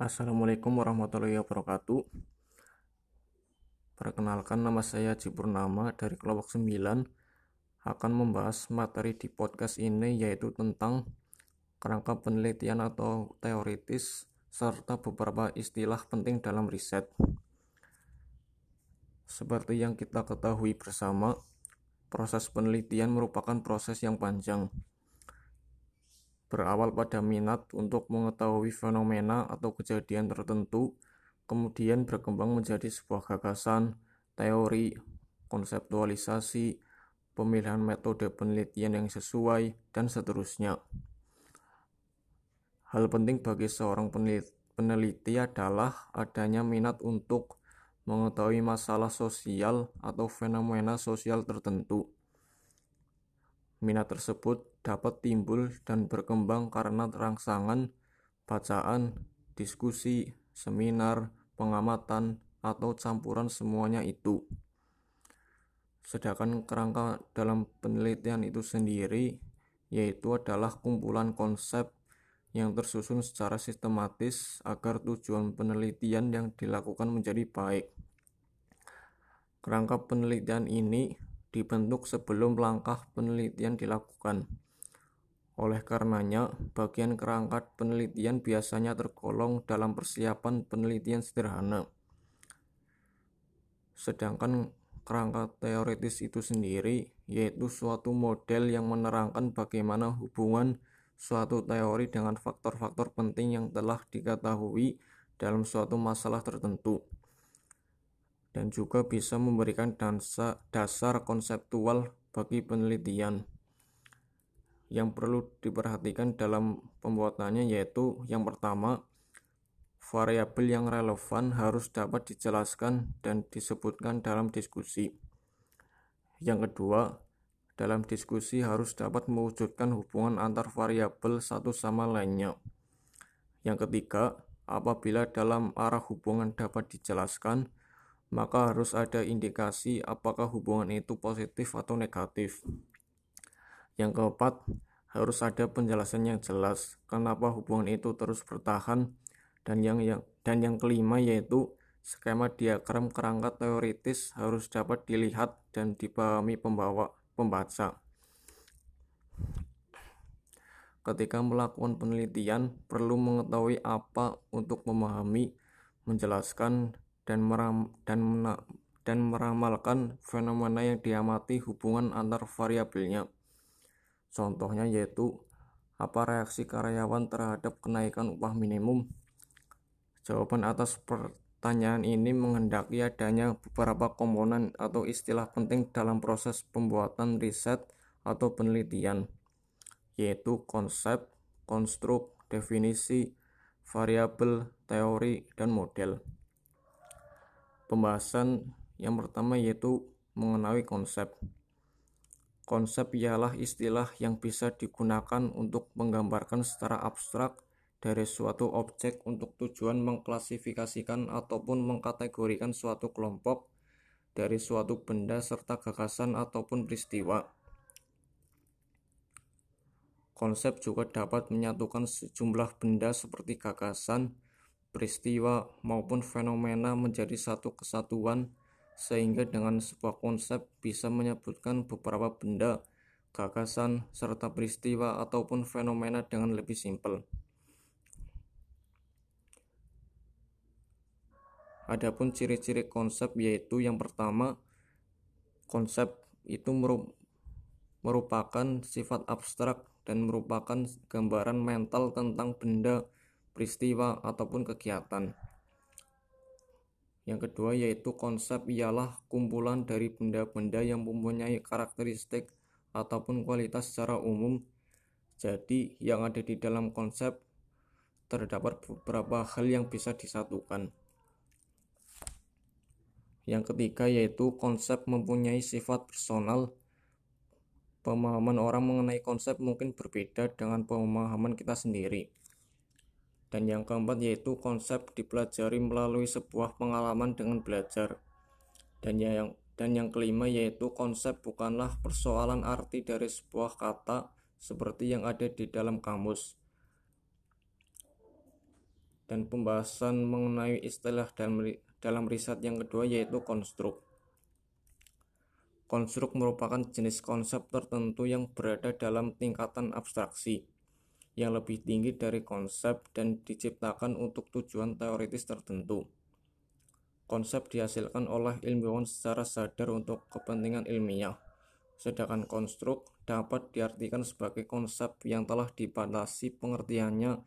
Assalamualaikum warahmatullahi wabarakatuh. Perkenalkan, nama saya Cipurnama dari Kelompok 9 akan membahas materi di podcast ini, yaitu tentang kerangka penelitian atau teoritis serta beberapa istilah penting dalam riset. Seperti yang kita ketahui bersama, proses penelitian merupakan proses yang panjang, berawal pada minat untuk mengetahui fenomena atau kejadian tertentu, kemudian berkembang menjadi sebuah gagasan, teori, konseptualisasi, pemilihan metode penelitian yang sesuai, dan seterusnya. Hal penting bagi seorang peneliti adalah adanya minat untuk mengetahui masalah sosial atau fenomena sosial tertentu. Minat tersebut dapat timbul dan berkembang karena rangsangan, bacaan, diskusi, seminar, pengamatan, atau campuran semuanya itu. Sedangkan kerangka dalam penelitian itu sendiri yaitu adalah kumpulan konsep yang tersusun secara sistematis agar tujuan penelitian yang dilakukan menjadi baik. Kerangka penelitian ini dibentuk sebelum langkah penelitian dilakukan. Oleh karenanya, bagian kerangka penelitian biasanya tergolong dalam persiapan penelitian sederhana. Sedangkan kerangka teoritis itu sendiri yaitu suatu model yang menerangkan bagaimana hubungan suatu teori dengan faktor-faktor penting yang telah diketahui dalam suatu masalah tertentu, dan juga bisa memberikan dasar konseptual bagi penelitian. Yang perlu diperhatikan dalam pembuatannya yaitu yang pertama, variabel yang relevan harus dapat dijelaskan dan disebutkan dalam diskusi. Yang kedua, dalam diskusi harus dapat mewujudkan hubungan antar variabel satu sama lainnya. Yang ketiga, apabila dalam arah hubungan dapat dijelaskan, maka harus ada indikasi apakah hubungan itu positif atau negatif. Yang keempat, harus ada penjelasan yang jelas kenapa hubungan itu terus bertahan. Dan yang kelima yaitu skema diagram kerangka teoritis harus dapat dilihat dan dipahami pembaca. Ketika melakukan penelitian, perlu mengetahui apa untuk memahami, menjelaskan, dan meramalkan fenomena yang diamati hubungan antar variabelnya. Contohnya yaitu, apa reaksi karyawan terhadap kenaikan upah minimum? Jawaban atas pertanyaan ini menghendaki adanya beberapa komponen atau istilah penting dalam proses pembuatan riset atau penelitian, yaitu konsep, konstruk, definisi, variabel, teori, dan model. Pembahasan yang pertama yaitu mengenai konsep. Konsep ialah istilah yang bisa digunakan untuk menggambarkan secara abstrak dari suatu objek untuk tujuan mengklasifikasikan ataupun mengkategorikan suatu kelompok dari suatu benda serta gagasan ataupun peristiwa. Konsep juga dapat menyatukan sejumlah benda seperti gagasan, peristiwa maupun fenomena menjadi satu kesatuan, sehingga dengan sebuah konsep bisa menyebutkan beberapa benda, gagasan, serta peristiwa ataupun fenomena dengan lebih simpel. Adapun ciri-ciri konsep yaitu yang pertama, konsep itu merupakan sifat abstrak dan merupakan gambaran mental tentang benda, peristiwa, ataupun kegiatan. Yang kedua yaitu konsep ialah kumpulan dari benda-benda yang mempunyai karakteristik ataupun kualitas secara umum. Jadi yang ada di dalam konsep terdapat beberapa hal yang bisa disatukan. Yang ketiga yaitu konsep mempunyai sifat personal. Pemahaman orang mengenai konsep mungkin berbeda dengan pemahaman kita sendiri. Dan yang keempat yaitu konsep dipelajari melalui sebuah pengalaman dengan belajar. Dan yang kelima yaitu konsep bukanlah persoalan arti dari sebuah kata seperti yang ada di dalam kamus. dan pembahasan mengenai istilah dalam riset yang kedua, yaitu konstruk. Konstruk merupakan jenis konsep tertentu yang berada dalam tingkatan abstraksi yang lebih tinggi dari konsep dan diciptakan untuk tujuan teoritis tertentu. Konsep dihasilkan oleh ilmuwan secara sadar untuk kepentingan ilmiah, sedangkan konstruk dapat diartikan sebagai konsep yang telah dibatasi pengertiannya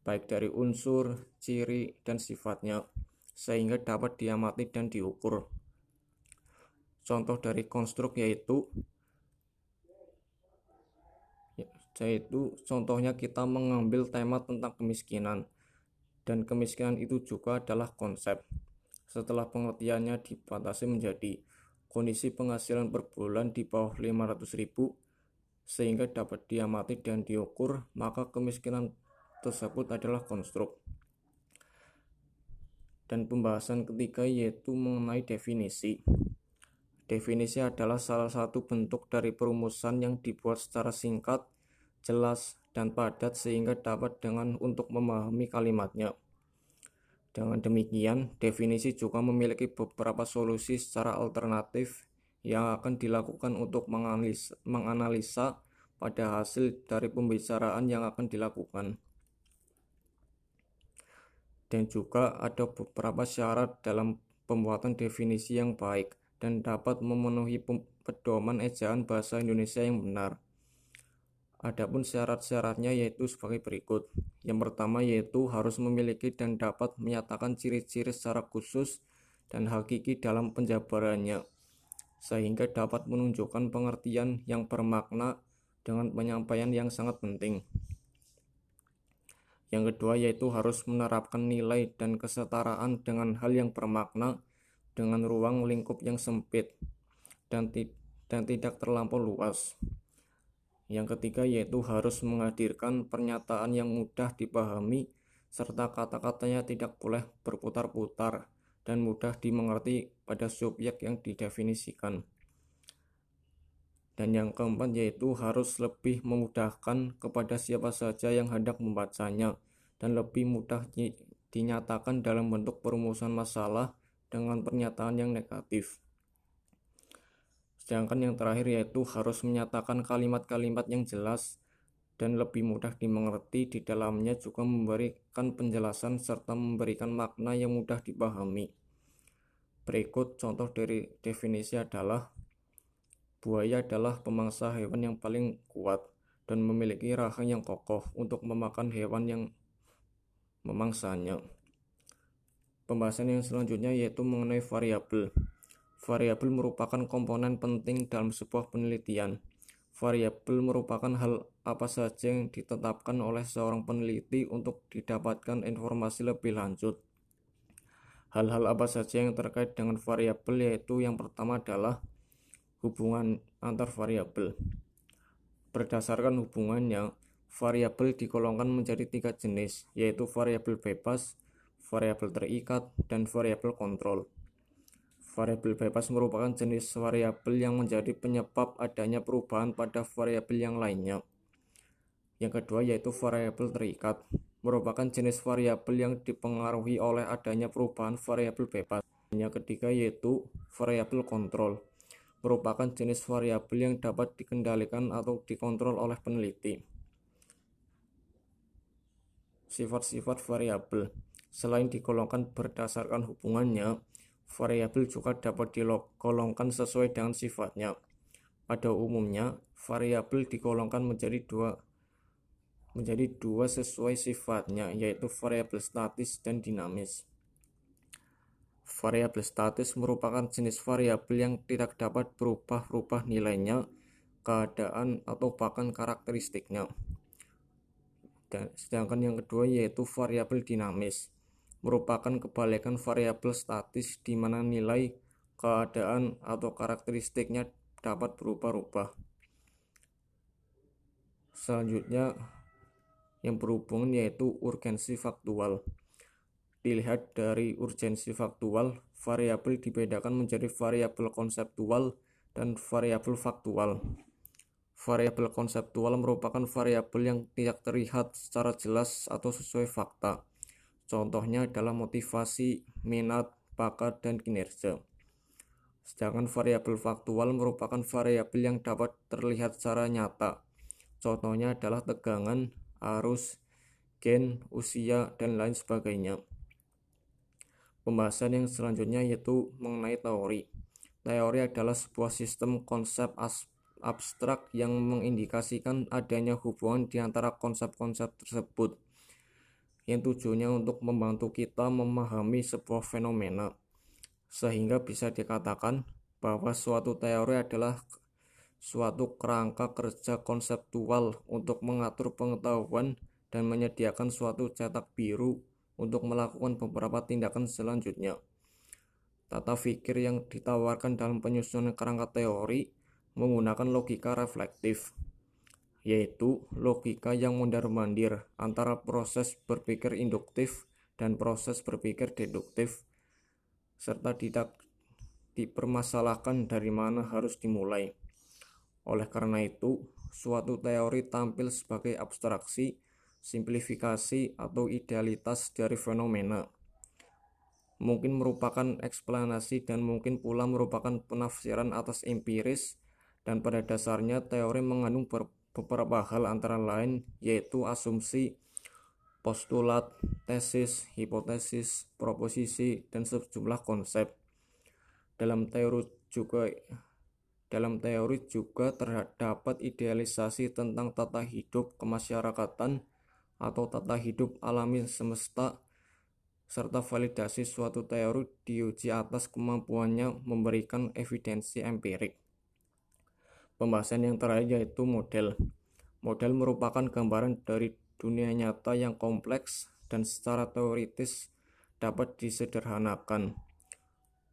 baik dari unsur, ciri, dan sifatnya, sehingga dapat diamati dan diukur. Contoh dari konstruk yaitu contohnya kita mengambil tema tentang kemiskinan, dan kemiskinan itu juga adalah konsep. Setelah pengertiannya dibatasi menjadi kondisi penghasilan per bulan di bawah 500.000 sehingga dapat diamati dan diukur, maka kemiskinan tersebut adalah konstruk. Dan pembahasan ketiga yaitu mengenai definisi. Definisi adalah salah satu bentuk dari perumusan yang dibuat secara singkat, jelas, dan padat sehingga dapat dengan untuk memahami kalimatnya. Dengan demikian, definisi juga memiliki beberapa solusi secara alternatif yang akan dilakukan untuk menganalisa pada hasil dari pembicaraan yang akan dilakukan. Dan juga ada beberapa syarat dalam pembuatan definisi yang baik dan dapat memenuhi pedoman ejaan bahasa Indonesia yang benar. Adapun syarat-syaratnya yaitu sebagai berikut. Yang pertama yaitu harus memiliki dan dapat menyatakan ciri-ciri secara khusus dan hakiki dalam penjabarannya, sehingga dapat menunjukkan pengertian yang bermakna dengan penyampaian yang sangat penting. Yang kedua yaitu harus menerapkan nilai dan kesetaraan dengan hal yang bermakna dengan ruang lingkup yang sempit dan tidak terlampau luas. Yang ketiga yaitu harus menghadirkan pernyataan yang mudah dipahami serta kata-katanya tidak boleh berputar-putar dan mudah dimengerti pada subjek yang didefinisikan. Dan yang keempat yaitu harus lebih memudahkan kepada siapa saja yang hendak membacanya dan lebih mudah dinyatakan dalam bentuk perumusan masalah dengan pernyataan yang negatif. Sedangkan yang terakhir yaitu harus menyatakan kalimat-kalimat yang jelas dan lebih mudah dimengerti, di dalamnya juga memberikan penjelasan serta memberikan makna yang mudah dipahami. Berikut contoh dari definisi adalah: buaya adalah pemangsa hewan yang paling kuat dan memiliki rahang yang kokoh untuk memakan hewan yang memangsanya. Pembahasan yang selanjutnya yaitu mengenai variabel. Variabel merupakan komponen penting dalam sebuah penelitian. Variabel merupakan hal apa saja yang ditetapkan oleh seorang peneliti untuk didapatkan informasi lebih lanjut. Hal-hal apa saja yang terkait dengan variabel yaitu yang pertama adalah hubungan antar variabel. Berdasarkan hubungannya, variabel digolongkan menjadi 3 jenis, yaitu variabel bebas, variabel terikat, dan variabel kontrol. Variabel bebas merupakan jenis variabel yang menjadi penyebab adanya perubahan pada variabel yang lainnya. Yang kedua yaitu variabel terikat, merupakan jenis variabel yang dipengaruhi oleh adanya perubahan variabel bebas. Yang ketiga yaitu variabel kontrol, merupakan jenis variabel yang dapat dikendalikan atau dikontrol oleh peneliti. Sifat-sifat variabel. Selain digolongkan berdasarkan hubungannya, variabel juga dapat digolongkan sesuai dengan sifatnya. Pada umumnya, variabel digolongkan menjadi dua sesuai sifatnya, yaitu variabel statis dan dinamis. Variabel statis merupakan jenis variabel yang tidak dapat berubah-ubah nilainya, keadaan, atau bahkan karakteristiknya. Dan sedangkan yang kedua yaitu variabel dinamis, merupakan kebalikan variabel statis di mana nilai, keadaan, atau karakteristiknya dapat berubah-ubah. Selanjutnya yang berhubungan yaitu urgensi faktual. Dilihat dari urgensi faktual, variabel dibedakan menjadi variabel konseptual dan variabel faktual. Variabel konseptual merupakan variabel yang tidak terlihat secara jelas atau sesuai fakta, Contohnya adalah motivasi, minat, bakat, dan kinerja. Sedangkan variabel faktual merupakan variabel yang dapat terlihat secara nyata. Contohnya adalah tegangan, arus, gen, usia, dan lain sebagainya. Pembahasan yang selanjutnya yaitu mengenai teori. Teori adalah sebuah sistem konsep abstrak yang mengindikasikan adanya hubungan di antara konsep-konsep tersebut, yang tujuannya untuk membantu kita memahami sebuah fenomena, sehingga bisa dikatakan bahwa suatu teori adalah suatu kerangka kerja konseptual untuk mengatur pengetahuan dan menyediakan suatu cetak biru untuk melakukan beberapa tindakan selanjutnya. Tata pikir yang ditawarkan dalam penyusunan kerangka teori menggunakan logika reflektif, yaitu logika yang mondar-mandir antara proses berpikir induktif dan proses berpikir deduktif, serta tidak dipermasalahkan dari mana harus dimulai. Oleh karena itu, suatu teori tampil sebagai abstraksi, simplifikasi, atau idealitas dari fenomena. Mungkin merupakan eksplanasi dan mungkin pula merupakan penafsiran atas empiris, dan pada dasarnya teori mengandung beberapa hal antara lain yaitu asumsi, postulat, tesis, hipotesis, proposisi, dan sejumlah konsep. Dalam teori juga terdapat idealisasi tentang tata hidup kemasyarakatan atau tata hidup alami semesta, serta validasi suatu teori diuji atas kemampuannya memberikan evidensi empirik. Pembahasan yang terakhir yaitu model. Model merupakan gambaran dari dunia nyata yang kompleks dan secara teoritis dapat disederhanakan.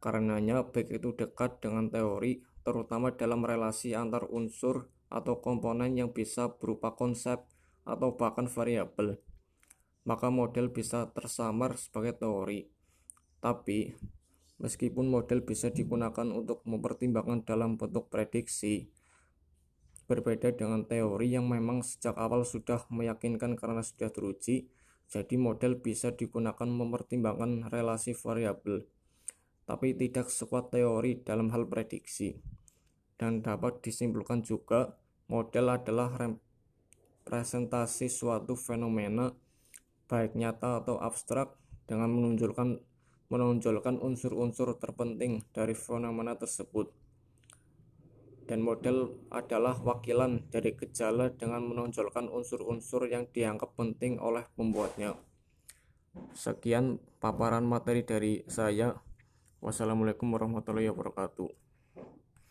Karenanya baik itu dekat dengan teori, terutama dalam relasi antar unsur atau komponen yang bisa berupa konsep atau bahkan variabel. Maka model bisa tersamar sebagai teori. Tapi, meskipun model bisa digunakan untuk mempertimbangkan dalam bentuk prediksi, berbeda dengan teori yang memang sejak awal sudah meyakinkan karena sudah teruji, jadi model bisa digunakan mempertimbangkan relasi variabel, tapi tidak sekuat teori dalam hal prediksi. Dan dapat disimpulkan juga, model adalah representasi suatu fenomena, baik nyata atau abstrak, dengan menonjolkan unsur-unsur terpenting dari fenomena tersebut. Dan model adalah wakilan dari gejala dengan menonjolkan unsur-unsur yang dianggap penting oleh pembuatnya. Sekian paparan materi dari saya. Wassalamualaikum warahmatullahi wabarakatuh.